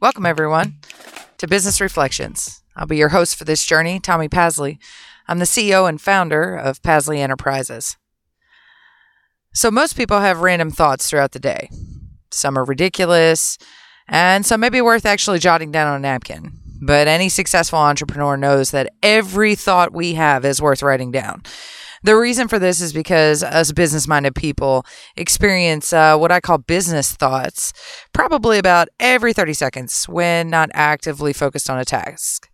Welcome, everyone, to Business Reflections. I'll be your host for this journey, Tommy Pasley. I'm the CEO and founder of Pasley Enterprises. So most people have random thoughts throughout the day. Some are ridiculous, and some may be worth actually jotting down on a napkin. But any successful entrepreneur knows that every thought we have is worth writing down. The reason for this is because us business-minded people experience what I call business thoughts probably about every 30 seconds when not actively focused on a task.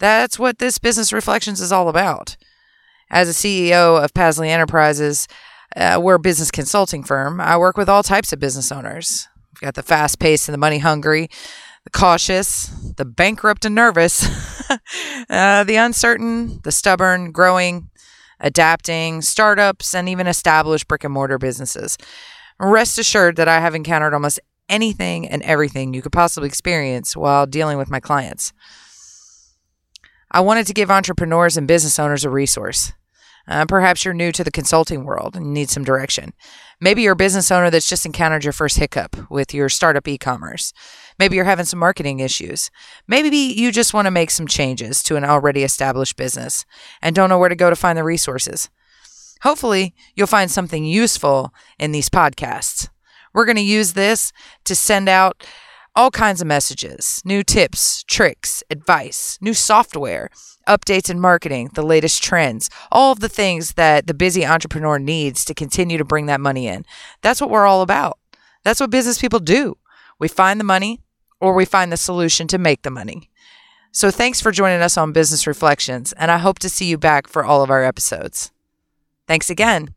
That's what this Business Reflections is all about. As a CEO of Pasley Enterprises, we're a business consulting firm. I work with all types of business owners. We've got the fast-paced and the money-hungry, the cautious, the bankrupt and nervous, the uncertain, the stubborn, growing, adapting, startups, and even established brick-and-mortar businesses. Rest assured that I have encountered almost anything and everything you could possibly experience while dealing with my clients. I wanted to give entrepreneurs and business owners a resource. Perhaps you're new to the consulting world and need some direction. Maybe you're a business owner that's just encountered your first hiccup with your startup e-commerce. Maybe you're having some marketing issues. Maybe you just want to make some changes to an already established business and don't know where to go to find the resources. Hopefully, you'll find something useful in these podcasts. We're going to use this to send out all kinds of messages, new tips, tricks, advice, new software, updates in marketing, the latest trends, all of the things that the busy entrepreneur needs to continue to bring that money in. That's what we're all about. That's what business people do. We find the money or we find the solution to make the money. So thanks for joining us on Business Reflections, and I hope to see you back for all of our episodes. Thanks again.